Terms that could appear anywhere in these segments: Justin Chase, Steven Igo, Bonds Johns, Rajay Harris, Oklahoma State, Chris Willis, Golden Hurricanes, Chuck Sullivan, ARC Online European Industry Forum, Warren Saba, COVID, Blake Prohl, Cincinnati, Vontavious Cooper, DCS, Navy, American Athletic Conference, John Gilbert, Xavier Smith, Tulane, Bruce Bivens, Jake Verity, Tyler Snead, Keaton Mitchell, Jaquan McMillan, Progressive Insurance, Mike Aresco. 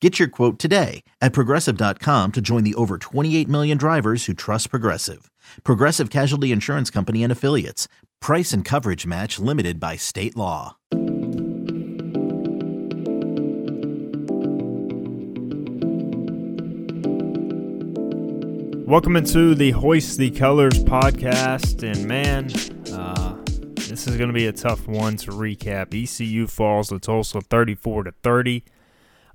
Get your quote today at Progressive.com to join the over 28 million drivers who trust Progressive. Progressive Casualty Insurance Company and Affiliates. Price and coverage match limited by state law. Welcome into the Hoist the Colors podcast. And man, this is going to be a tough one to recap. ECU falls to Tulsa 34-30.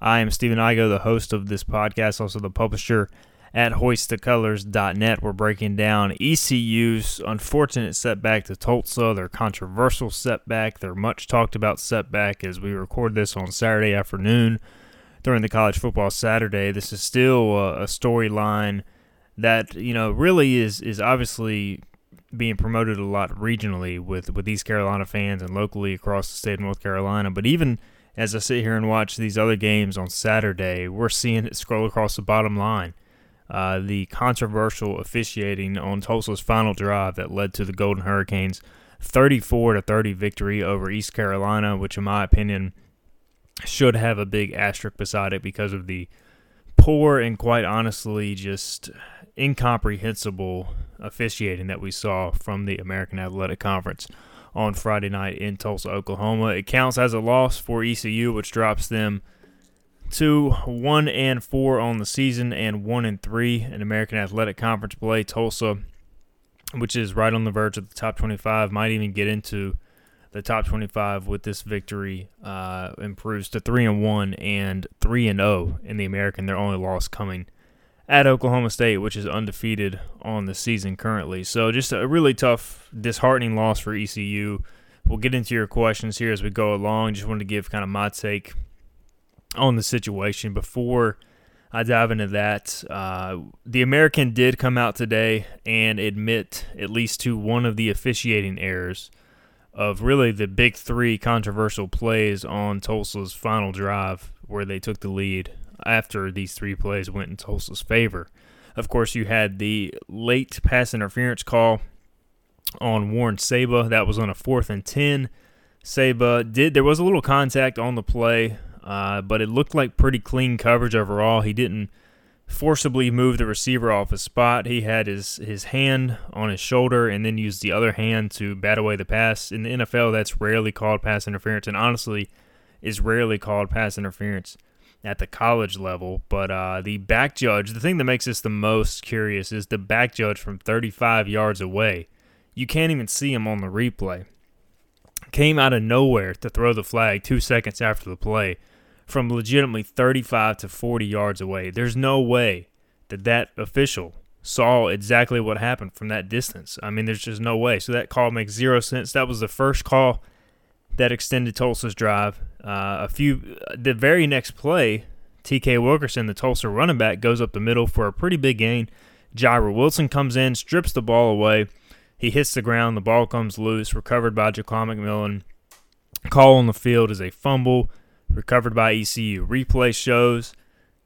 I am Stephen Igo, the host of this podcast, also the publisher at HoistTheColors.net. We're breaking down ECU's unfortunate setback to Tulsa, their controversial setback, their much-talked-about setback as we record this on Saturday afternoon during the College Football Saturday. This is still a storyline that, you know, really is obviously being promoted a lot regionally with East Carolina fans and locally across the state of North Carolina, but even as I sit here and watch these other games on Saturday, we're seeing it scroll across the bottom line. The controversial officiating on Tulsa's final drive that led to the Golden Hurricanes' 34-30 victory over East Carolina, which in my opinion should have a big asterisk beside it because of the poor and quite honestly just incomprehensible officiating that we saw from the American Athletic Conference on Friday night in Tulsa, Oklahoma. It counts as a loss for ECU, which drops them to 1-4 on the season and 1-3 in American Athletic Conference play. Tulsa, which is right on the verge of the top 25, might even get into the top 25 with this victory, improves to 3-1 and 3-0 in the American. Their only loss coming at Oklahoma State, which is undefeated on the season currently. So just a really tough, disheartening loss for ECU. We'll get into your questions here as we go along. Just wanted to give kind of my take on the situation. Before I dive into that, the American did come out today and admit at least to one of the officiating errors of really the big three controversial plays on Tulsa's final drive where they took the lead after these three plays went in Tulsa's favor. Of course, you had the late pass interference call on Warren Saba. That was on a 4th and 10. There was a little contact on the play, but it looked like pretty clean coverage overall. He didn't forcibly move the receiver off his spot. He had his hand on his shoulder and then used the other hand to bat away the pass. In the NFL, that's rarely called pass interference, and honestly is rarely called pass interference at the college level. But the back judge, the thing that makes this the most curious is the back judge from 35 yards away. You can't even see him on the replay. Came out of nowhere to throw the flag 2 seconds after the play from legitimately 35 to 40 yards away. There's no way that that official saw exactly what happened from that distance. I mean, there's just no way. So that call makes zero sense. That was the first call that extended Tulsa's drive. The very next play, T.K. Wilkerson, the Tulsa running back, goes up the middle for a pretty big gain. Jairo Wilson comes in, strips the ball away. He hits the ground. The ball comes loose, recovered by Jaquan McMillan. Call on the field is a fumble, recovered by ECU. Replay shows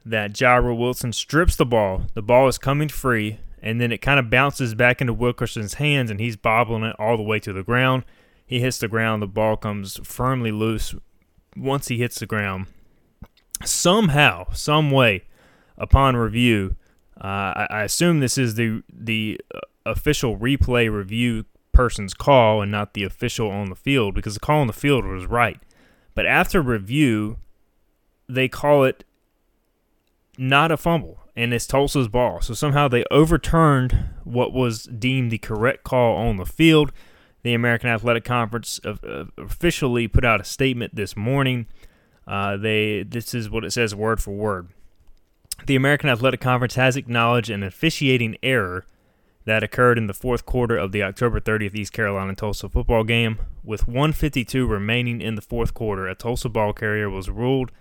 that Jairo Wilson strips the ball. The ball is coming free, and then it kind of bounces back into Wilkerson's hands, and he's bobbling it all the way to the ground. He hits the ground. The ball comes firmly loose. Once he hits the ground, somehow, some way, upon review, I assume this is the official replay review person's call and not the official on the field, because the call on the field was right. But after review, they call it not a fumble, and it's Tulsa's ball. So somehow they overturned what was deemed the correct call on the field. The American Athletic Conference officially put out a statement this morning. This is what it says word for word. The American Athletic Conference has acknowledged an officiating error that occurred in the fourth quarter of the October 30th East Carolina-Tulsa football game. With 1:52 remaining in the fourth quarter, a Tulsa ball carrier was ruled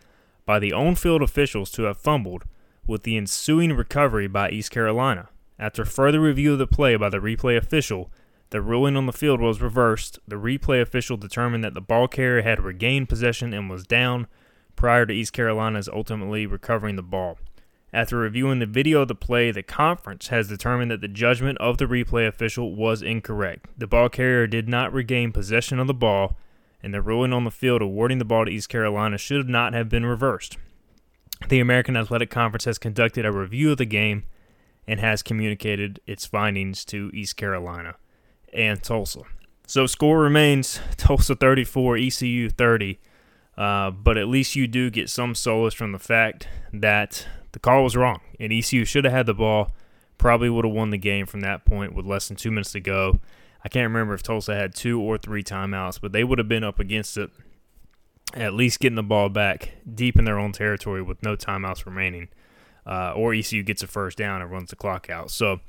by the on-field officials to have fumbled, with the ensuing recovery by East Carolina. After further review of the play by the replay official, The ruling on the field was reversed. The replay official determined that the ball carrier had regained possession and was down prior to East Carolina's ultimately recovering the ball. After reviewing the video of the play, the conference has determined that the judgment of the replay official was incorrect. The ball carrier did not regain possession of the ball, and the ruling on the field awarding the ball to East Carolina should not have been reversed. The American Athletic Conference has conducted a review of the game and has communicated its findings to East Carolina and Tulsa. So score remains Tulsa 34, ECU 30. But at least you do get some solace from the fact that the call was wrong, and ECU should have had the ball, probably would have won the game from that point with less than 2 minutes to go. I can't remember if Tulsa had 2 or 3 timeouts, but they would have been up against it, at least getting the ball back deep in their own territory with no timeouts remaining, or ECU gets a first down and runs the clock out. So,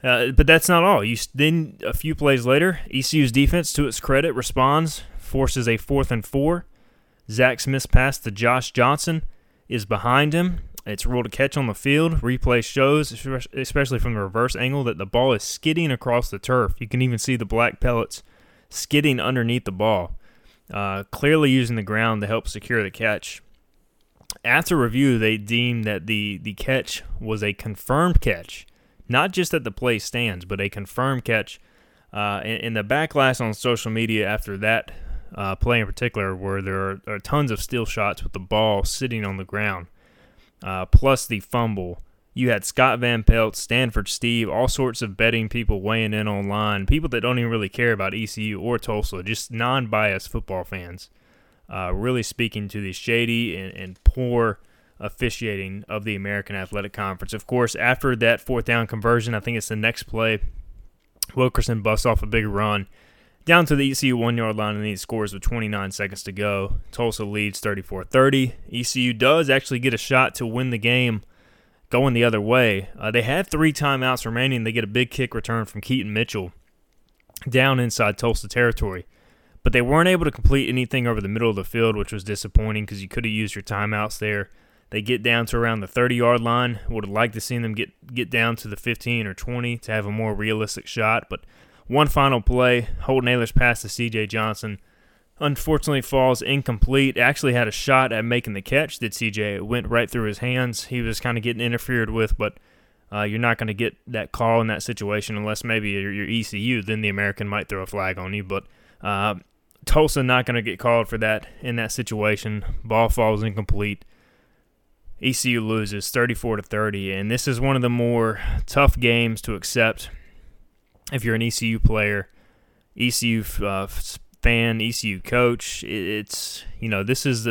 but that's not all. Then a few plays later, ECU's defense, to its credit, responds, forces a 4th and 4. Zach Smith's pass to Josh Johnson is behind him. It's ruled a catch on the field. Replay shows, especially from the reverse angle, that the ball is skidding across the turf. You can even see the black pellets skidding underneath the ball, clearly using the ground to help secure the catch. After review, they deemed that the catch was a confirmed catch, not just that the play stands, but a confirmed catch. And the backlash on social media after that play in particular, where there are tons of still shots with the ball sitting on the ground, plus the fumble. You had Scott Van Pelt, Stanford Steve, all sorts of betting people weighing in online, people that don't even really care about ECU or Tulsa, just non-biased football fans, really speaking to the shady and poor officiating of the American Athletic Conference. Of course, after that 4th down conversion, I think it's the next play, Wilkerson busts off a big run down to the ECU 1-yard line, and he scores with 29 seconds to go. Tulsa leads 34-30. ECU does actually get a shot to win the game going the other way. They had 3 timeouts remaining. They get a big kick return from Keaton Mitchell down inside Tulsa territory. But they weren't able to complete anything over the middle of the field, which was disappointing because you could have used your timeouts there. They get down to around the 30-yard line. Would have liked to see them get down to the 15 or 20 to have a more realistic shot, but one final play, Holton Ahlers' pass to C.J. Johnson unfortunately falls incomplete. Actually had a shot at making the catch, did C.J. It went right through his hands. He was kind of getting interfered with, but you're not going to get that call in that situation unless maybe you're ECU. Then the American might throw a flag on you, but Tulsa not going to get called for that in that situation. Ball falls incomplete. ECU loses 34-30, and this is one of the more tough games to accept. If you're an ECU player, ECU fan, ECU coach, it's, you know, this is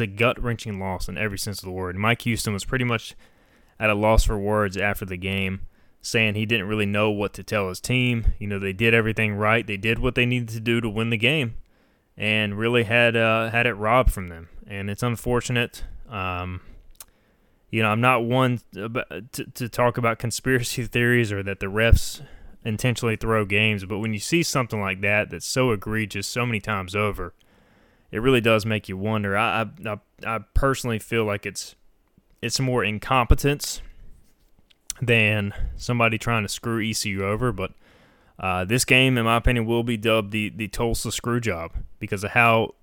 a gut-wrenching loss in every sense of the word. Mike Houston was pretty much at a loss for words after the game, saying he didn't really know what to tell his team. You know, they did everything right. They did what they needed to do to win the game, and really had it robbed from them. And it's unfortunate. You know, I'm not one to talk about conspiracy theories or that the refs intentionally throw games, but when you see something like that that's so egregious so many times over, it really does make you wonder. I personally feel like it's more incompetence than somebody trying to screw ECU over, but this game, in my opinion, will be dubbed the Tulsa screw job because of how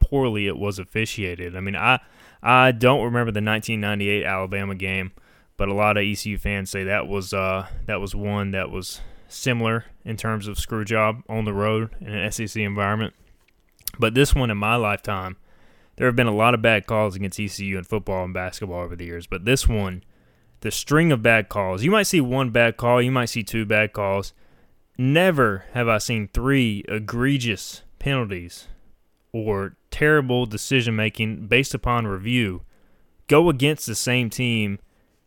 poorly it was officiated. I mean, I don't remember the 1998 Alabama game, but a lot of ECU fans say that was one that was similar in terms of screw job on the road in an SEC environment. But this one in my lifetime, there have been a lot of bad calls against ECU in football and basketball over the years. But this one, the string of bad calls, you might see one bad call, you might see 2 bad calls. Never have I seen 3 egregious penalties or terrible decision-making based upon review go against the same team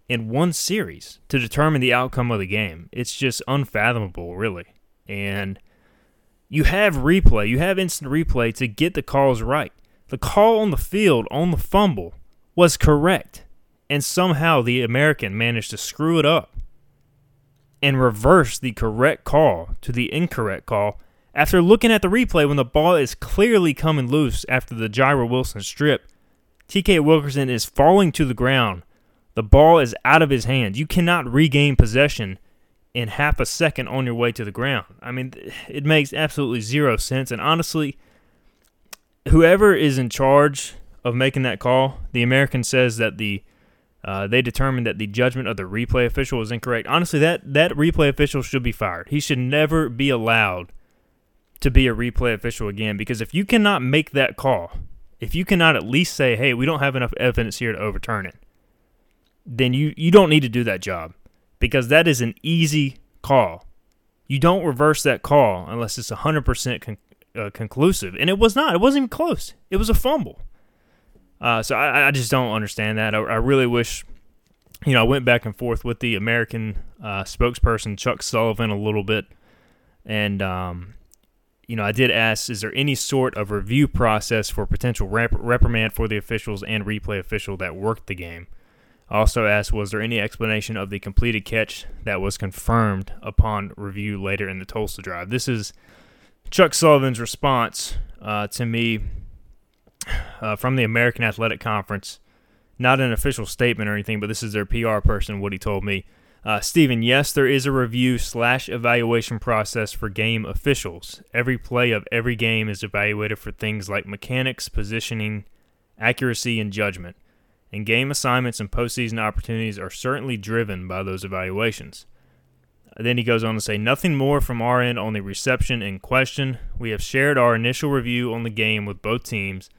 in one series to determine the outcome of the game. It's just unfathomable, really. And you have replay. You have instant replay to get the calls right. The call on the field on the fumble was correct, and somehow the American managed to screw it up and reverse the correct call to the incorrect call after looking at the replay when the ball is clearly coming loose after the Jairo Wilson strip. T.K. Wilkerson is falling to the ground. The ball is out of his hands. You cannot regain possession in half a second on your way to the ground. I mean, it makes absolutely zero sense. And honestly, whoever is in charge of making that call, the American says that they determined that the judgment of the replay official was incorrect. Honestly, that replay official should be fired. He should never be allowed to be a replay official again, because if you cannot make that call, if you cannot at least say, hey, we don't have enough evidence here to overturn it, then you don't need to do that job, because that is an easy call. You don't reverse that call unless it's 100% conclusive, and it was not. It wasn't even close. It was a fumble. So I just don't understand that. I really wish, I went back and forth with the American spokesperson, Chuck Sullivan, a little bit. And, I did ask, is there any sort of review process for potential reprimand for the officials and replay official that worked the game? I also asked, was there any explanation of the completed catch that was confirmed upon review later in the Tulsa drive? This is Chuck Sullivan's response to me. From the American Athletic Conference, not an official statement or anything, but this is their PR person, what he told me. Steven, yes, there is a review/evaluation process for game officials. Every play of every game is evaluated for things like mechanics, positioning, accuracy, and judgment. And game assignments and postseason opportunities are certainly driven by those evaluations. Then he goes on to say, nothing more from our end on the reception in question. We have shared our initial review on the game with both teams,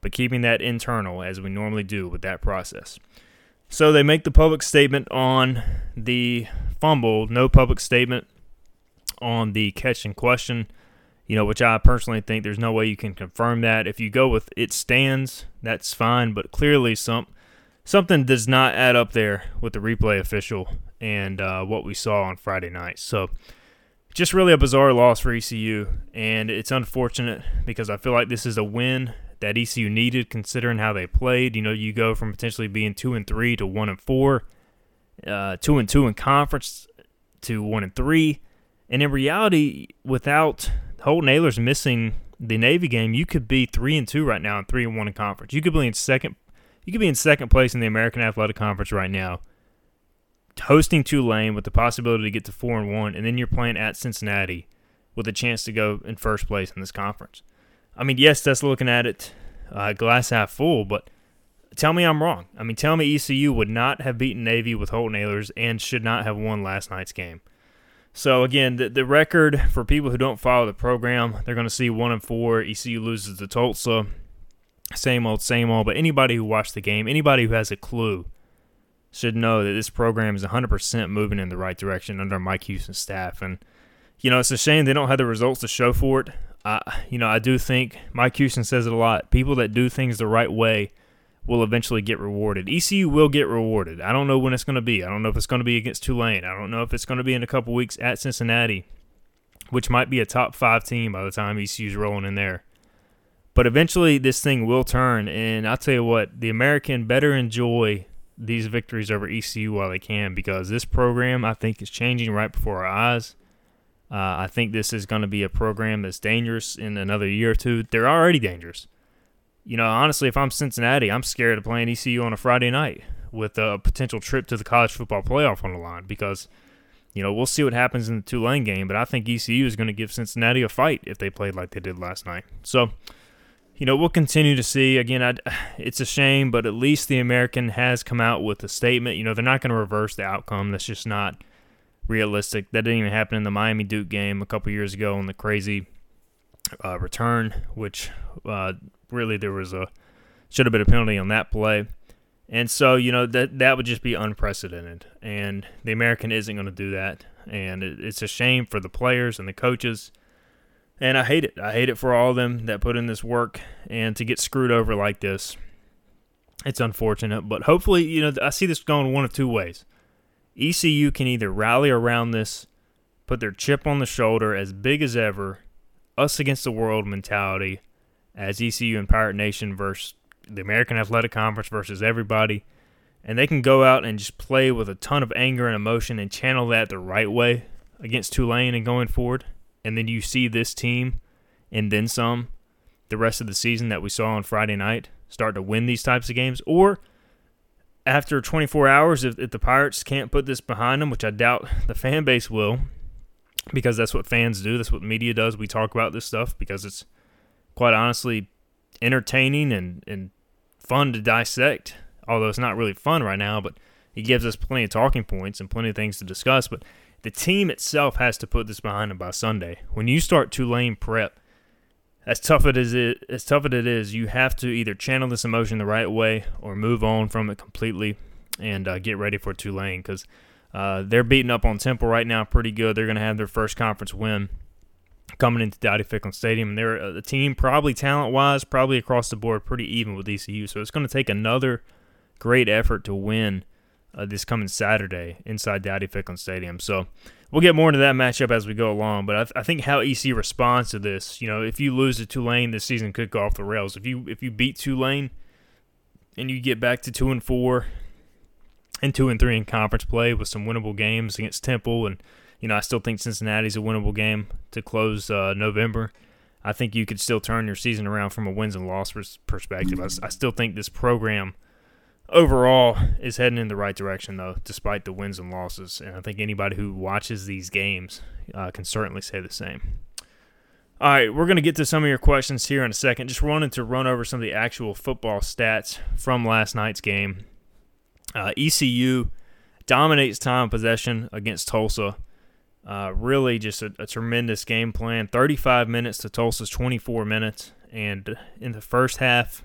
but keeping that internal as we normally do with that process. So they make the public statement on the fumble, no public statement on the catch in question, which I personally think there's no way you can confirm that. If you go with it stands, that's fine, but clearly something does not add up there with the replay official and what we saw on Friday night. So just really a bizarre loss for ECU, and it's unfortunate because I feel like this is a win that ECU needed considering how they played. You go from potentially being 2-3 to 1-4, 2-2 in conference to 1-3. And in reality, without Holton Ahlers missing the Navy game, you could be 3-2 right now and 3-1 in conference. You could be in second. You could be in second place in the American Athletic Conference right now, hosting Tulane with the possibility to get to 4-1, and then you're playing at Cincinnati with a chance to go in first place in this conference. I mean, yes, that's looking at it glass half full, but tell me I'm wrong. I mean, tell me ECU would not have beaten Navy with Holton Ahlers and should not have won last night's game. So, again, the record, for people who don't follow the program, they're going to see 1-4. ECU loses to Tulsa. Same old, but anybody who watched the game, anybody who has a clue, should know that this program is 100% moving in the right direction under Mike Houston's staff. And, it's a shame they don't have the results to show for it. I do think Mike Houston says it a lot. People that do things the right way will eventually get rewarded. ECU will get rewarded. I don't know when it's going to be. I don't know if it's going to be against Tulane. I don't know if it's going to be in a couple weeks at Cincinnati, which might be a top 5 team by the time ECU's rolling in there. But eventually this thing will turn, and I'll tell you what, the American better enjoy these victories over ECU while they can, because this program, I think, is changing right before our eyes. I think this is going to be a program that's dangerous in another year or two. They're already dangerous. Honestly, if I'm Cincinnati, I'm scared of playing ECU on a Friday night with a potential trip to the college football playoff on the line, because, we'll see what happens in the Tulane game, but I think ECU is going to give Cincinnati a fight if they played like they did last night. So, we'll continue to see. Again, it's a shame, but at least the American has come out with a statement. They're not going to reverse the outcome. That's just not realistic. That didn't even happen in the Miami-Duke game a couple years ago on the crazy return, which really there was should have been a penalty on that play. And so, that would just be unprecedented. And the American isn't going to do that. And it's a shame for the players and the coaches. And I hate it. I hate it for all of them that put in this work. And to get screwed over like this, it's unfortunate. But hopefully, I see this going one of two ways. ECU can either rally around this, put their chip on the shoulder as big as ever, us against the world mentality, as ECU and Pirate Nation versus the American Athletic Conference versus everybody, and they can go out and just play with a ton of anger and emotion and channel that the right way against Tulane and going forward, and then you see this team and then some the rest of the season that we saw on Friday night start to win these types of games, or after 24 hours, if the Pirates can't put this behind them, which I doubt the fan base will, because that's what fans do, that's what media does. We talk about this stuff because it's quite honestly entertaining and fun to dissect, although it's not really fun right now, but it gives us plenty of talking points and plenty of things to discuss. But the team itself has to put this behind them by Sunday. When you start Tulane prep, as tough as it is, you have to either channel this emotion the right way or move on from it completely and get ready for Tulane, because they're beating up on Temple right now pretty good. They're going to have their first conference win coming into Dowdy-Ficklin Stadium. And they're a team probably talent-wise, probably across the board, pretty even with ECU. So it's going to take another great effort to win this coming Saturday inside Dowdy-Ficklin Stadium. So we'll get more into that matchup as we go along, but I think how ECU responds to this, you know, if you lose to Tulane, this season could go off the rails. If you beat Tulane and you get back to 2-4 and 2-3 in conference play with some winnable games against Temple, and you know, I still think Cincinnati's a winnable game to close November. I think you could still turn your season around from a wins and loss perspective. I still think this program overall is heading in the right direction, though, despite the wins and losses. And I think anybody who watches these games can certainly say the same. All right, we're going to get to some of your questions here in a second. Just wanted to run over some of the actual football stats from last night's game. ECU dominates time possession against Tulsa. Really just a tremendous game plan. 35 minutes to Tulsa's 24 minutes. And in the first half,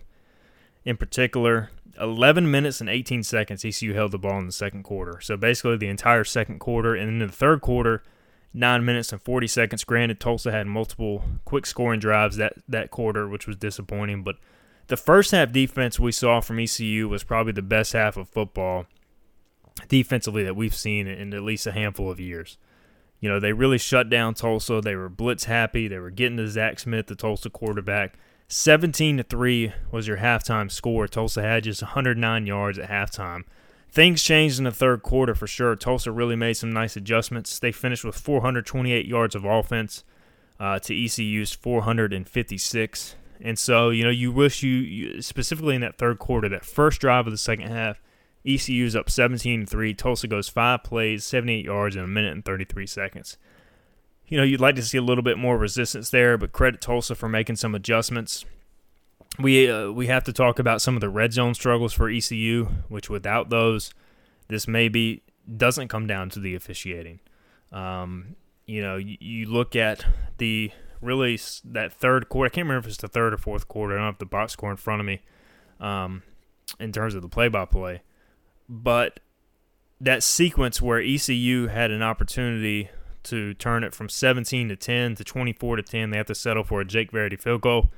in particular, 11 minutes and 18 seconds, ECU held the ball in the second quarter. So basically the entire second quarter. And then in the third quarter, 9 minutes and 40 seconds. Granted, Tulsa had multiple quick scoring drives that quarter, which was disappointing. But the first half defense we saw from ECU was probably the best half of football defensively that we've seen in at least a handful of years. You know, they really shut down Tulsa. They were blitz happy. They were getting to Zach Smith, the Tulsa quarterback. 17-3 was your halftime score. Tulsa had just 109 yards at halftime. Things changed in the third quarter for sure. Tulsa really made some nice adjustments. They finished with 428 yards of offense to ECU's 456. And so, you know, you wish you specifically in that third quarter, that first drive of the second half, ECU's up 17-3. Tulsa goes 5 plays, 78 yards in 1 minute and 33 seconds. You know, you'd like to see a little bit more resistance there, but credit Tulsa for making some adjustments. We have to talk about some of the red zone struggles for ECU, which without those, this maybe doesn't come down to the officiating. You know, you look at the really that third quarter. I can't remember if it's the third or fourth quarter. I don't have the box score in front of me in terms of the play-by-play. But that sequence where ECU had an opportunity to turn it from 17-10 to 24-10, they have to settle for a Jake Verity field goal.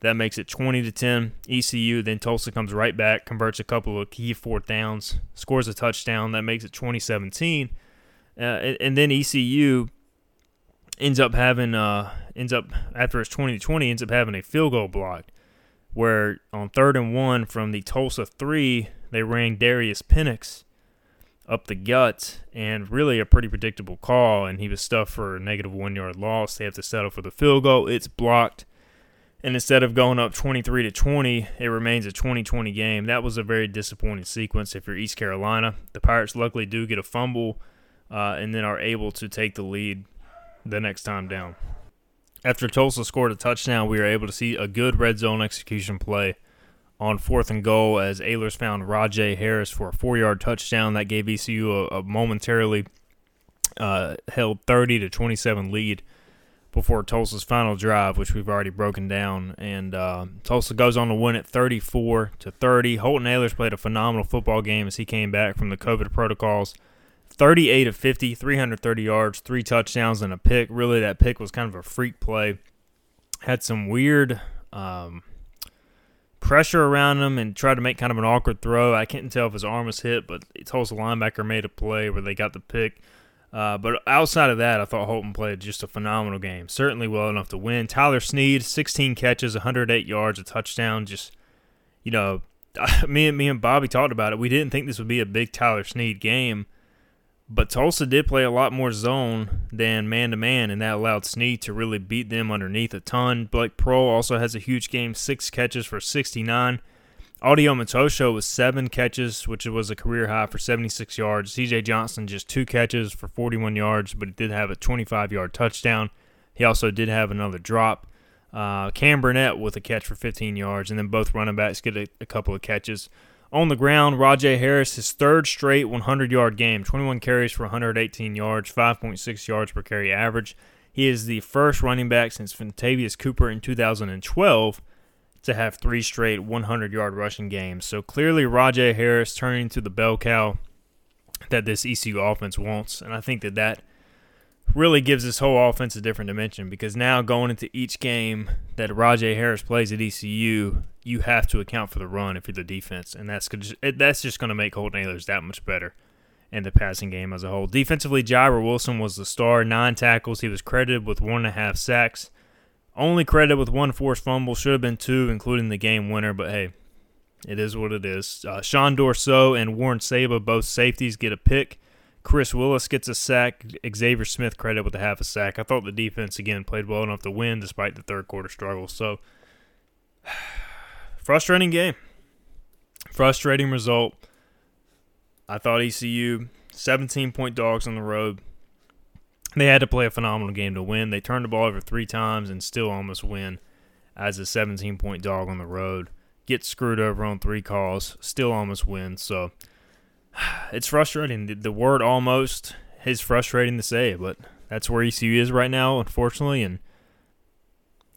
That makes it 20-10. ECU, then Tulsa comes right back, converts a couple of key fourth downs, scores a touchdown. That makes it 20-17. And then ECU ends up after it's 20-20, ends up having a field goal blocked, where on 3rd and 1 from the Tulsa 3, they ran Darius Penix up the gut, and really a pretty predictable call, and he was stuffed for a negative 1-yard loss. They have to settle for the field goal. It's blocked. And instead of going up 23-20, it remains a 20-20 game. That was a very disappointing sequence if you're East Carolina. The Pirates luckily do get a fumble and then are able to take the lead the next time down. After Tulsa scored a touchdown, we were able to see a good red zone execution play on 4th and goal, as Ahlers found Rajay Harris for a 4-yard touchdown. That gave ECU a momentarily held 30-27 lead before Tulsa's final drive, which we've already broken down. And Tulsa goes on to win at 34-30. Holton Ahlers played a phenomenal football game as he came back from the COVID protocols. 38 of 50, 330 yards, 3 touchdowns, and a pick. Really, that pick was kind of a freak play. Had some weird pressure around him and tried to make kind of an awkward throw. I can't tell if his arm was hit, but Tulsa linebacker made a play where they got the pick. But outside of that, I thought Holton played just a phenomenal game. Certainly well enough to win. Tyler Snead, 16 catches, 108 yards, a touchdown. Just, you know, me and Bobby talked about it. We didn't think this would be a big Tyler Snead game, but Tulsa did play a lot more zone than man-to-man, and that allowed Snead to really beat them underneath a ton. Blake Prohl also has a huge game, 6 catches for 69. Audiomatsosho with 7 catches, which was a career high for 76 yards. C.J. Johnson just 2 catches for 41 yards, but he did have a 25-yard touchdown. He also did have another drop. Cam Burnett with a catch for 15 yards, and then both running backs get a couple of catches. On the ground, Rajay Harris, his third straight 100-yard game, 21 carries for 118 yards, 5.6 yards per carry average. He is the first running back since Vontavious Cooper in 2012 to have 3 straight 100-yard rushing games. So clearly Rajay Harris turning to the bell cow that this ECU offense wants, and I think that really gives this whole offense a different dimension, because now going into each game that Rajay Harris plays at ECU, you have to account for the run if you're the defense, and that's just going to make Holton Ahlers that much better in the passing game as a whole. Defensively, Jairo Wilson was the star, 9 tackles. He was credited with 1.5 sacks, only credited with 1 forced fumble, should have been 2, including the game winner, but hey, it is what it is. Sean Dorso and Warren Saba, both safeties, get a pick. Chris Willis gets a sack. Xavier Smith credited with 0.5 sack. I thought the defense, again, played well enough to win despite the third-quarter struggle. So, frustrating game. Frustrating result. I thought ECU, 17-point dogs on the road. They had to play a phenomenal game to win. They turned the ball over 3 times and still almost win as a 17-point dog on the road. Get screwed over on 3 calls, still almost win. So, it's frustrating. The word almost is frustrating to say, but that's where ECU is right now, unfortunately, and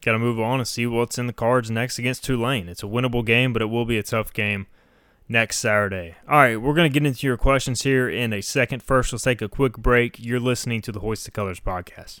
got to move on and see what's in the cards next against Tulane. It's a winnable game, but it will be a tough game next Saturday. All right, we're going to get into your questions here in a second. First, let's take a quick break. You're listening to the Hoist the Colors podcast.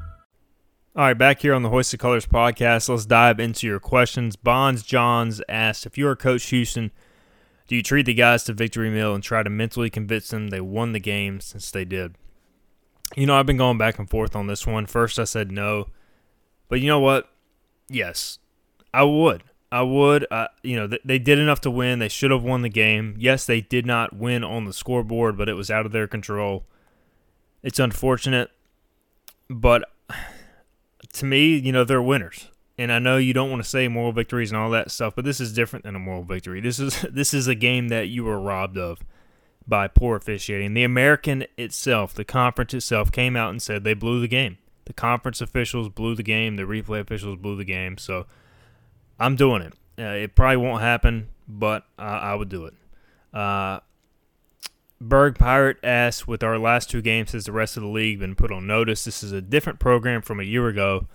All right, back here on the Hoist the Colors podcast, let's dive into your questions. Bonds Johns asked, if you were Coach Houston, do you treat the guys to victory meal and try to mentally convince them they won the game since they did? You know, I've been going back and forth on this one. First, I said no. But you know what? Yes, I would. They did enough to win. They should have won the game. Yes, they did not win on the scoreboard, but it was out of their control. It's unfortunate, but to me, you know, they're winners. And I know you don't want to say moral victories and all that stuff, but this is different than a moral victory. This is a game that you were robbed of by poor officiating. The American itself, the conference itself, came out and said they blew the game. The conference officials blew the game. The replay officials blew the game. So I'm doing it. It probably won't happen, but I would do it. Berg Pirate asks, with our last 2 games, has the rest of the league been put on notice? This is a different program from a year ago.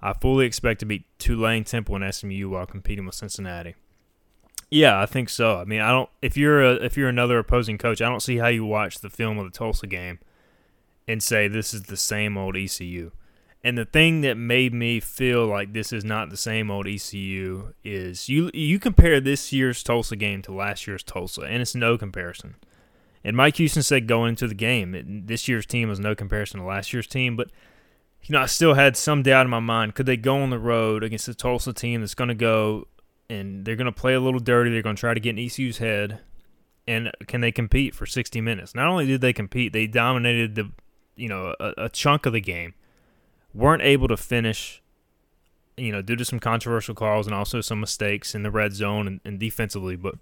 I fully expect to beat Tulane, Temple, and SMU while competing with Cincinnati. Yeah, I think so. I mean, I don't. If you're another opposing coach, I don't see how you watch the film of the Tulsa game and say this is the same old ECU. And the thing that made me feel like this is not the same old ECU is you compare this year's Tulsa game to last year's Tulsa, and it's no comparison. And Mike Houston said going into the game, this year's team was no comparison to last year's team. But, you know, I still had some doubt in my mind. Could they go on the road against the Tulsa team that's going to go and they're going to play a little dirty? They're going to try to get in ECU's head. And can they compete for 60 minutes? Not only did they compete, they dominated a chunk of the game. Weren't able to finish, you know, due to some controversial calls and also some mistakes in the red zone and defensively. But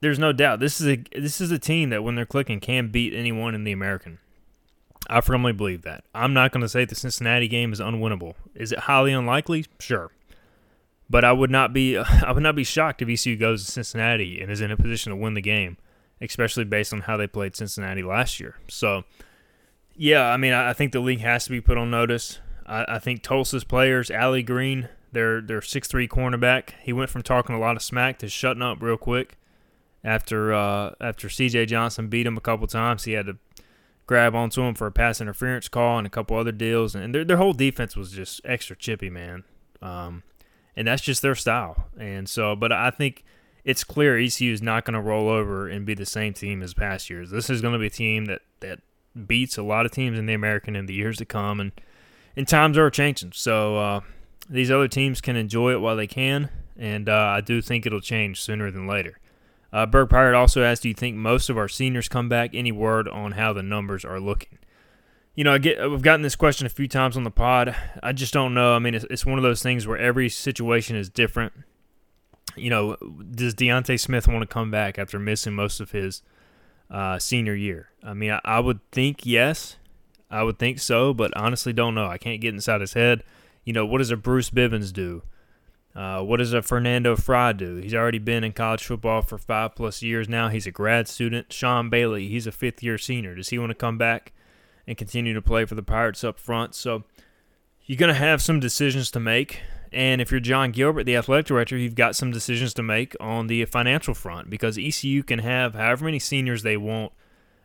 there's no doubt this is a team that when they're clicking can beat anyone in the American. I firmly believe that. I'm not going to say the Cincinnati game is unwinnable. Is it highly unlikely? Sure. But I would not be shocked if ECU goes to Cincinnati and is in a position to win the game, especially based on how they played Cincinnati last year. So, yeah, I mean, I think the league has to be put on notice. I think Tulsa's players, Allie Green, their 6'3" cornerback, he went from talking a lot of smack to shutting up real quick. After C.J. Johnson beat him a couple times, he had to grab onto him for a pass interference call and a couple other deals, and their whole defense was just extra chippy, man. And that's just their style. And so, but I think it's clear ECU is not going to roll over and be the same team as past years. This is going to be a team that beats a lot of teams in the American in the years to come, and times are changing. So these other teams can enjoy it while they can, and I do think it'll change sooner than later. Berg Pirate also asked, do you think most of our seniors come back? Any word on how the numbers are looking? You know, we've gotten this question a few times on the pod. I just don't know. I mean, it's one of those things where every situation is different. You know, does Deontay Smith want to come back after missing most of his senior year? I mean, I would think yes. I would think so, but honestly don't know. I can't get inside his head. You know, what does a Bruce Bivens do? What does a Fernando Fry do? He's already been in college football for 5+ years now. He's a grad student. Sean Bailey, he's a 5th-year senior. Does he want to come back and continue to play for the Pirates up front? So you're going to have some decisions to make. And if you're John Gilbert, the athletic director, you've got some decisions to make on the financial front, because ECU can have however many seniors they want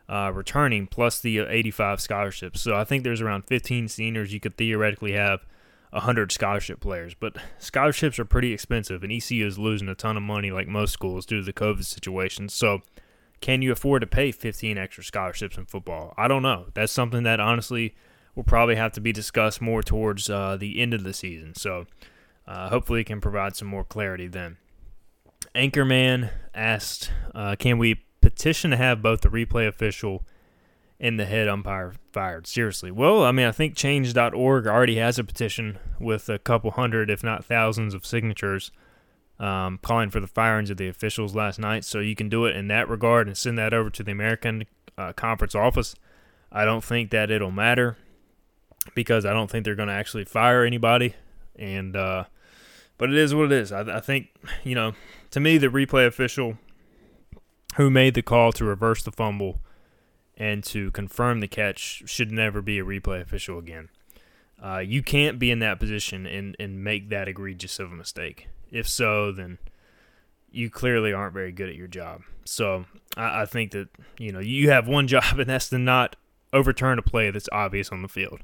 returning, plus the 85 scholarships. So I think there's around 15 seniors. You could theoretically have 100 scholarship players, but scholarships are pretty expensive, and ECU is losing a ton of money like most schools due to the COVID situation. So can you afford to pay 15 extra scholarships in football? I don't know. That's something that honestly will probably have to be discussed more towards the end of the season. So hopefully it can provide some more clarity then. Anchorman asked, can we petition to have both the replay official and the head umpire fired? Seriously. Well, I mean, I think change.org already has a petition with a couple hundred, if not thousands, of signatures calling for the firings of the officials last night. So you can do it in that regard and send that over to the American Conference office. I don't think that it'll matter, because I don't think they're going to actually fire anybody. And but it is what it is. I think, you know, to me, the replay official who made the call to reverse the fumble and to confirm the catch should never be a replay official again. You can't be in that position and make that egregious of a mistake. If so, then you clearly aren't very good at your job. So I think that, you know, you have one job, and that's to not overturn a play that's obvious on the field.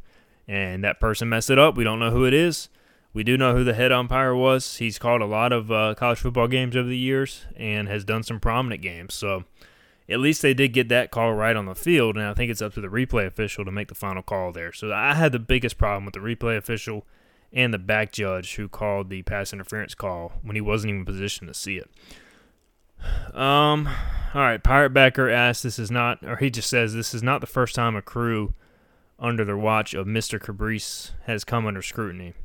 And that person messed it up. We don't know who it is. We do know who the head umpire was. He's called a lot of college football games over the years and has done some prominent games. So at least they did get that call right on the field, and I think it's up to the replay official to make the final call there. So I had the biggest problem with the replay official and the back judge who called the pass interference call when he wasn't even positioned to see it. All right, Pirate Backer asked, he just says, this is not the first time a crew under the watch of Mr. Cabrice has come under scrutiny.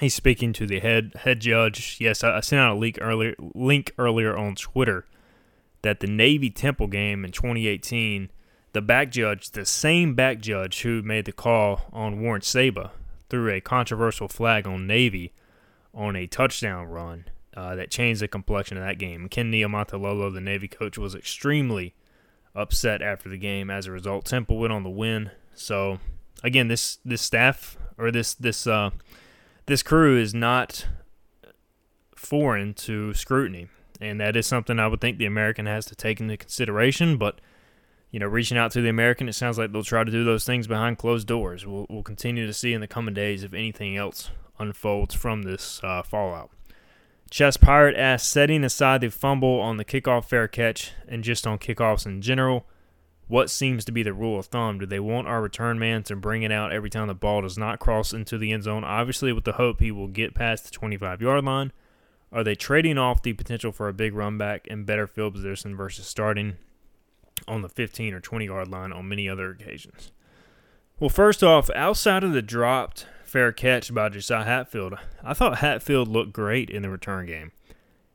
He's speaking to the head judge. Yes, I sent out a link earlier on Twitter that the Navy Temple game in 2018, the back judge, the same back judge who made the call on Warren Saba, threw a controversial flag on Navy on a touchdown run that changed the complexion of that game. Ken Niumatalolo, the Navy coach, was extremely upset after the game. As a result, Temple went on the win. So again, this staff, or this crew, is not foreign to scrutiny. And that is something I would think the American has to take into consideration. But, you know, reaching out to the American, it sounds like they'll try to do those things behind closed doors. We'll continue to see in the coming days if anything else unfolds from this fallout. Chess Pirate asks, setting aside the fumble on the kickoff fair catch and just on kickoffs in general, what seems to be the rule of thumb? Do they want our return man to bring it out every time the ball does not cross into the end zone, obviously with the hope he will get past the 25-yard line? Are they trading off the potential for a big run back and better field position versus starting on the 15 or 20-yard line on many other occasions? Well, first off, outside of the dropped fair catch by Josiah Hatfield, I thought Hatfield looked great in the return game.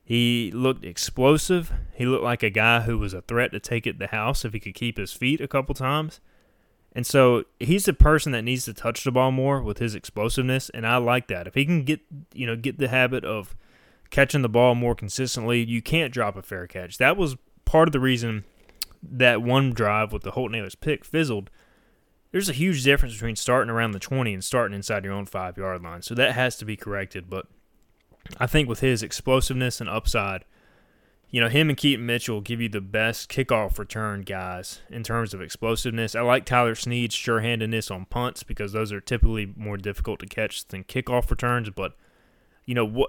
He looked explosive. He looked like a guy who was a threat to take it to the house if he could keep his feet a couple times. And so he's the person that needs to touch the ball more with his explosiveness, and I like that. If he can get the habit of catching the ball more consistently, you can't drop a fair catch. That was part of the reason that one drive with the Holton Ahlers pick fizzled. There's a huge difference between starting around the 20 and starting inside your own 5-yard line, so that has to be corrected. But I think with his explosiveness and upside, him and Keaton Mitchell give you the best kickoff return guys in terms of explosiveness. I like Tyler Snead's sure-handedness on punts because those are typically more difficult to catch than kickoff returns. But,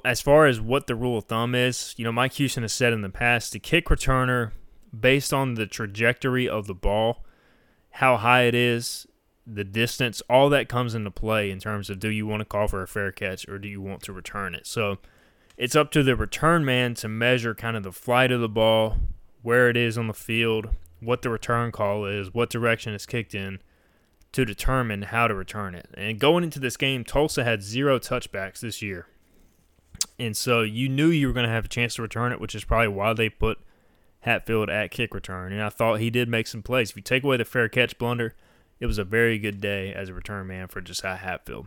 as far as what the rule of thumb is, Mike Houston has said in the past, the kick returner, based on the trajectory of the ball, how high it is, the distance, all that comes into play in terms of do you want to call for a fair catch or do you want to return it. So it's up to the return man to measure kind of the flight of the ball, where it is on the field, what the return call is, what direction it's kicked in, to determine how to return it. And going into this game, Tulsa had 0 touchbacks this year. And so you knew you were going to have a chance to return it, which is probably why they put Hatfield at kick return. And I thought he did make some plays. If you take away the fair catch blunder, it was a very good day as a return man for Josiah Hatfield.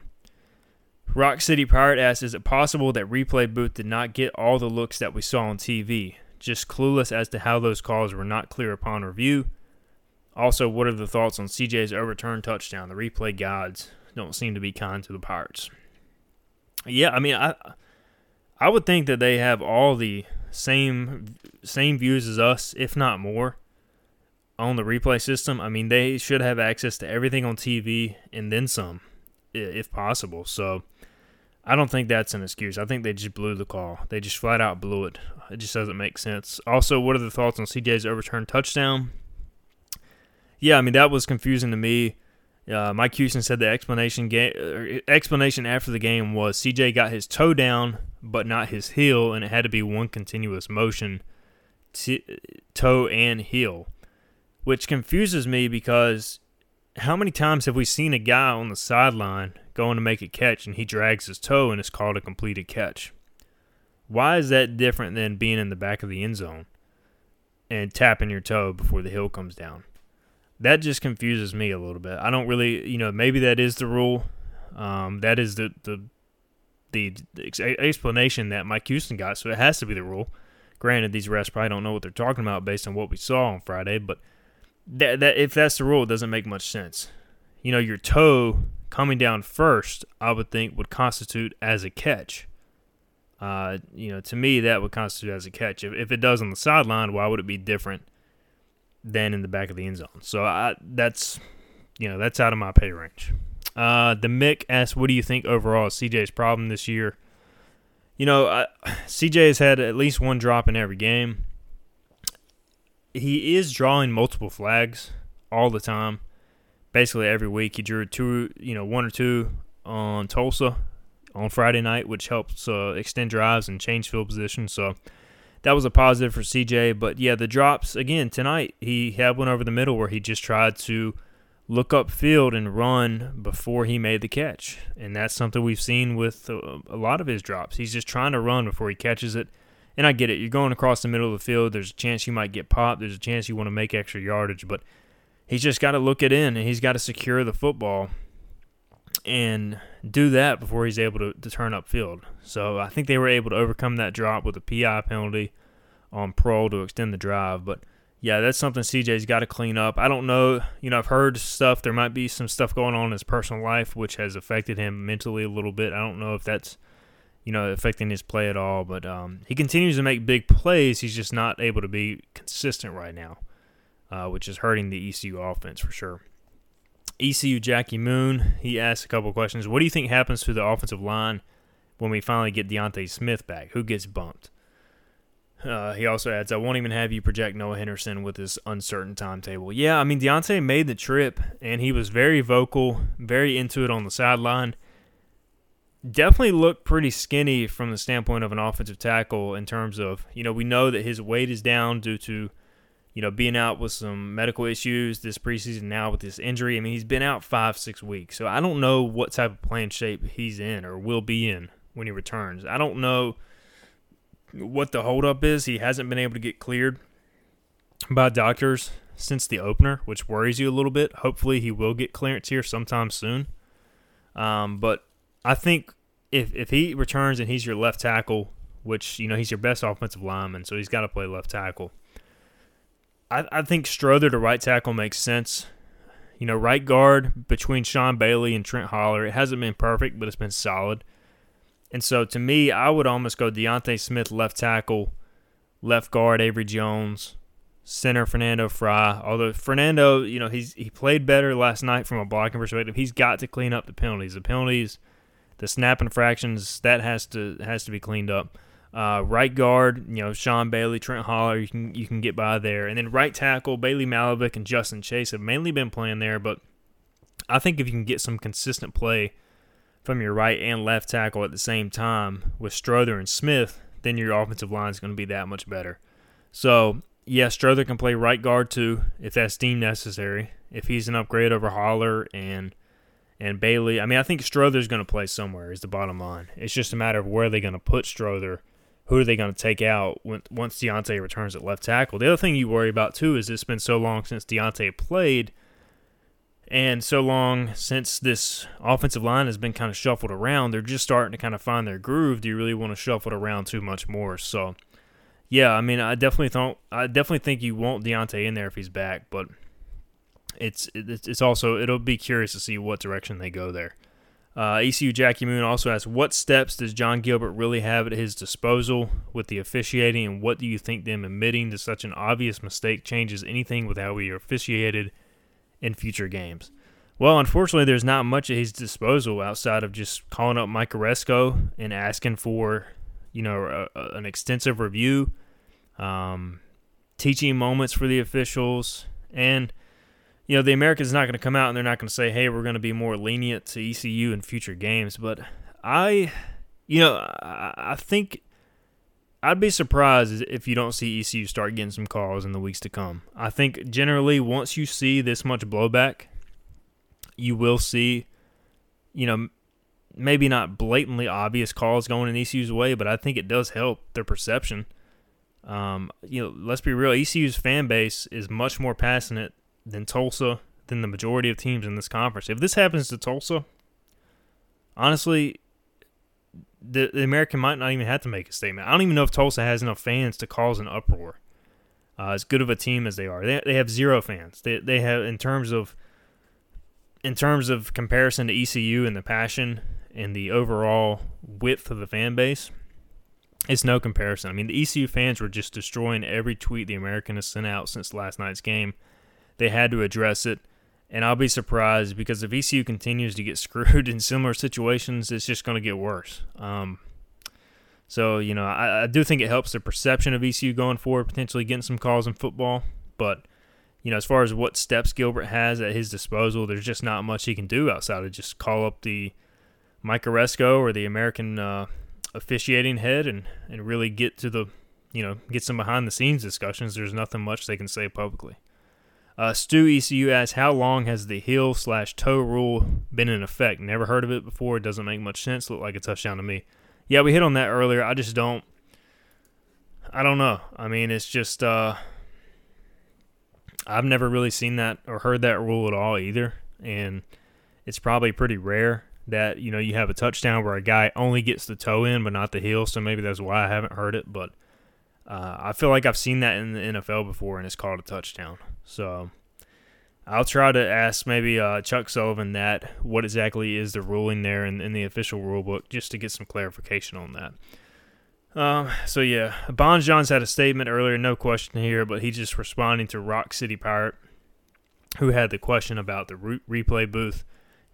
Rock City Pirate asks, is it possible that replay booth did not get all the looks that we saw on TV? Just clueless as to how those calls were not clear upon review. Also, what are the thoughts on CJ's overturned touchdown? The replay gods don't seem to be kind to the Pirates. Yeah, I would think that they have all the same views as us, if not more, on the replay system. They should have access to everything on TV and then some, if possible. So I don't think that's an excuse. I think they just blew the call. They just flat out blew it. It just doesn't make sense. Also, what are the thoughts on CJ's overturned touchdown? Yeah, that was confusing to me. Mike Houston said the explanation after the game was CJ got his toe down but not his heel, and it had to be one continuous motion, toe and heel, which confuses me because how many times have we seen a guy on the sideline going to make a catch and he drags his toe and it's called a completed catch? Why is that different than being in the back of the end zone and tapping your toe before the heel comes down? That just confuses me a little bit. I don't really, maybe that is the rule. That is the explanation that Mike Houston got, so it has to be the rule. Granted, these refs probably don't know what they're talking about based on what we saw on Friday, but that if that's the rule, it doesn't make much sense. Your toe coming down first, I would think, would constitute as a catch. To me, that would constitute as a catch. If it does on the sideline, why would it be different than in the back of the end zone? So that's out of my pay range. The Mick asks, what do you think overall is CJ's problem this year? CJ has had at least one drop in every game. He is drawing multiple flags all the time. Basically every week he drew one or two on Tulsa on Friday night, which helps extend drives and change field position. So that was a positive for CJ. But, yeah, the drops, again, tonight he had one over the middle where he just tried to look upfield and run before he made the catch. And that's something we've seen with a lot of his drops. He's just trying to run before he catches it. And I get it. You're going across the middle of the field. There's a chance you might get popped. There's a chance you want to make extra yardage. But he's just got to look it in, and he's got to secure the football and do that before he's able to turn upfield. So I think they were able to overcome that drop with a PI penalty on Pearl to extend the drive. But, yeah, that's something CJ's got to clean up. I don't know. I've heard stuff. There might be some stuff going on in his personal life which has affected him mentally a little bit. I don't know if that's affecting his play at all. But he continues to make big plays. He's just not able to be consistent right now, which is hurting the ECU offense for sure. ECU Jackie Moon, he asked a couple questions. What do you think happens to the offensive line when we finally get Deontay Smith back? Who gets bumped? He also adds, I won't even have you project Noah Henderson with this uncertain timetable. Yeah, Deontay made the trip, and he was very vocal, very into it on the sideline. Definitely looked pretty skinny from the standpoint of an offensive tackle in terms of, we know that his weight is down due to, being out with some medical issues this preseason now with this injury. He's been out 5-6 weeks, so I don't know what type of playing shape he's in or will be in when he returns. I don't know what the holdup is. He hasn't been able to get cleared by doctors since the opener, which worries you a little bit. Hopefully he will get clearance here sometime soon. But I think if he returns and he's your left tackle, which, you know, he's your best offensive lineman, so he's got to play left tackle. I think Strother to right tackle makes sense. You know, right guard between Sean Bailey and Trent Holler, it hasn't been perfect, but it's been solid. And so, to me, I would almost go Deontay Smith left tackle, left guard Avery Jones, center Fernando Fry. Although Fernando, you know, he played better last night from a blocking perspective. He's got to clean up the penalties. The penalties, the snap infractions, that has to be cleaned up. Right guard, you know, Sean Bailey, Trent Holler, you can get by there. And then right tackle, Bailey Malovic and Justin Chase have mainly been playing there, but I think if you can get some consistent play from your right and left tackle at the same time with Strother and Smith, then your offensive line is going to be that much better. So, yeah, Strother can play right guard too if that's deemed necessary, if he's an upgrade over Holler and Bailey. I mean, I think Strother's going to play somewhere is the bottom line. It's just a matter of where they're going to put Strother. Who are they going to take out once Deontay returns at left tackle? The other thing you worry about, too, is it's been so long since Deontay played and so long since this offensive line has been kind of shuffled around. They're just starting to kind of find their groove. Do you really want to shuffle it around too much more? So, yeah, I mean, I definitely think you want Deontay in there if he's back, but it's also it'll be curious to see what direction they go there. ECU Jackie Moon also asks, what steps does John Gilbert really have at his disposal with the officiating, and what do you think them admitting to such an obvious mistake changes anything with how we are officiated in future games? Well, unfortunately, there's not much at his disposal outside of just calling up Mike Aresco and asking for, you know, an extensive review, teaching moments for the officials, and you know, the Americans not going to come out and they're not going to say, hey, we're going to be more lenient to ECU in future games. But I think I'd be surprised if you don't see ECU start getting some calls in the weeks to come. I think generally once you see this much blowback, you will see, you know, maybe not blatantly obvious calls going in ECU's way, but I think it does help their perception. You know, let's be real, ECU's fan base is much more passionate than Tulsa, than the majority of teams in this conference. If this happens to Tulsa, honestly, the American might not even have to make a statement. I don't even know if Tulsa has enough fans to cause an uproar. As good of a team as they are, they have zero fans. They have in terms of comparison to ECU and the passion and the overall width of the fan base, it's no comparison. I mean, the ECU fans were just destroying every tweet the American has sent out since last night's game. They had to address it, and I'll be surprised because if ECU continues to get screwed in similar situations, it's just going to get worse. So, you know, I do think it helps the perception of ECU going forward, potentially getting some calls in football. But, you know, as far as what steps Gilbert has at his disposal, there's just not much he can do outside of just call up the Mike Aresco or the American officiating head and really get to the, you know, get some behind-the-scenes discussions. There's nothing much they can say publicly. Stu ECU asks, how long has the heel/toe rule been in effect? Never heard of it before. It doesn't make much sense. Looked like a touchdown to me. Yeah, we hit on that earlier. I just don't. I don't know. I mean, it's just I've never really seen that or heard that rule at all either. And it's probably pretty rare that, you know, you have a touchdown where a guy only gets the toe in but not the heel. So maybe that's why I haven't heard it. But I feel like I've seen that in the NFL before, and it's called a touchdown. So I'll try to ask maybe Chuck Sullivan that, what exactly is the ruling there in the official rule book, just to get some clarification on that. So, yeah, Bon John's had a statement earlier, no question here, but he's just responding to Rock City Pirate, who had the question about the replay booth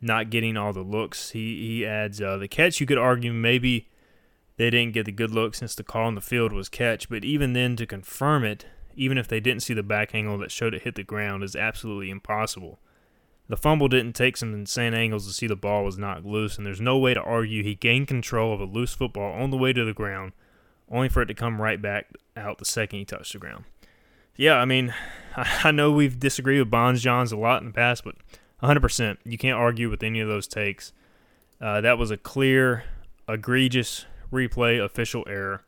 not getting all the looks. He adds, the catch, you could argue maybe they didn't get the good look since the call on the field was catch, but even then to confirm it, even if they didn't see the back angle that showed it hit the ground, is absolutely impossible. The fumble didn't take some insane angles to see the ball was knocked loose, and there's no way to argue he gained control of a loose football on the way to the ground, only for it to come right back out the second he touched the ground. Yeah, I mean, I know we've disagreed with Bonds Johns a lot in the past, but 100%, you can't argue with any of those takes. That was a clear, egregious replay official error,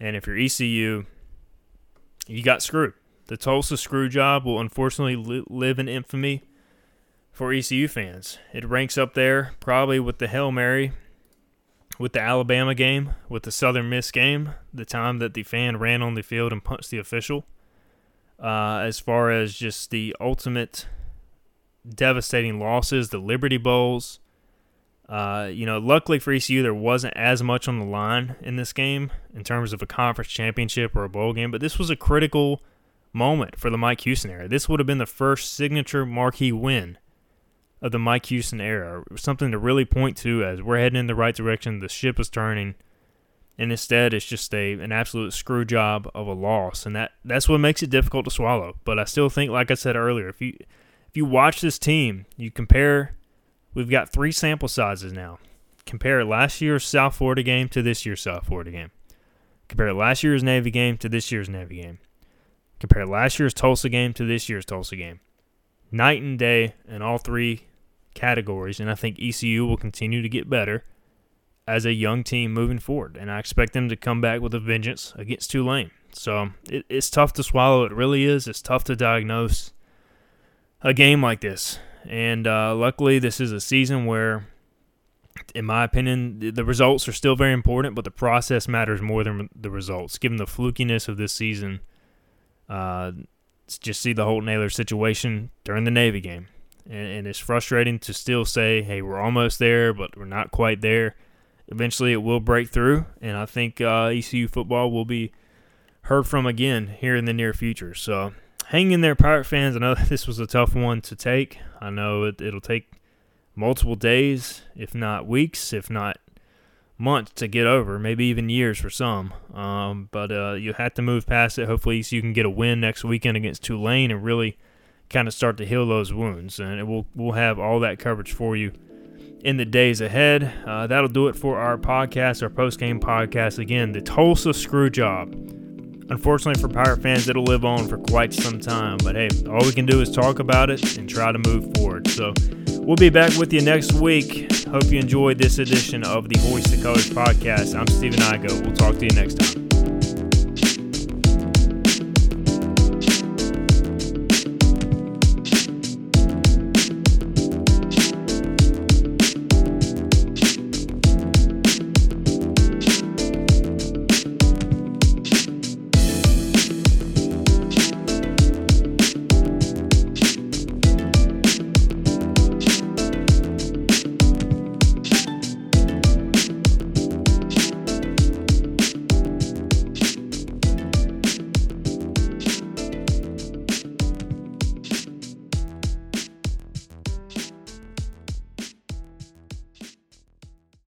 and if you're ECU, you got screwed. The Tulsa screw job will unfortunately live in infamy for ECU fans. It ranks up there probably with the Hail Mary, with the Alabama game, with the Southern Miss game, the time that the fan ran on the field and punched the official, as far as just the ultimate devastating losses, the Liberty Bowls. Luckily for ECU, there wasn't as much on the line in this game in terms of a conference championship or a bowl game, but this was a critical moment for the Mike Houston era. This would have been the first signature marquee win of the Mike Houston era, something to really point to as we're heading in the right direction, the ship is turning, and instead it's just an absolute screw job of a loss, and that's what makes it difficult to swallow. But I still think, like I said earlier, if you watch this team, you compare. We've got three sample sizes now. Compare last year's South Florida game to this year's South Florida game. Compare last year's Navy game to this year's Navy game. Compare last year's Tulsa game to this year's Tulsa game. Night and day in all three categories, and I think ECU will continue to get better as a young team moving forward, and I expect them to come back with a vengeance against Tulane. So it's tough to swallow. It really is. It's tough to diagnose a game like this. And luckily, this is a season where, in my opinion, the results are still very important, but the process matters more than the results. Given the flukiness of this season, just see the Holton Ahlers situation during the Navy game. And it's frustrating to still say, hey, we're almost there, but we're not quite there. Eventually, it will break through, and I think ECU football will be heard from again here in the near future. So hang in there, Pirate fans. I know this was a tough one to take. I know it'll take multiple days, if not weeks, if not months to get over, maybe even years for some. But you have to move past it. Hopefully so you can get a win next weekend against Tulane and really kind of start to heal those wounds. And we'll have all that coverage for you in the days ahead. That'll do it for our podcast, our post-game podcast. Again, the Tulsa screw job. Unfortunately for Pirate fans, it'll live on for quite some time. But hey, all we can do is talk about it and try to move forward. So we'll be back with you next week. Hope you enjoyed this edition of the Hoist the Colors podcast. I'm Steven Igo. We'll talk to you next time.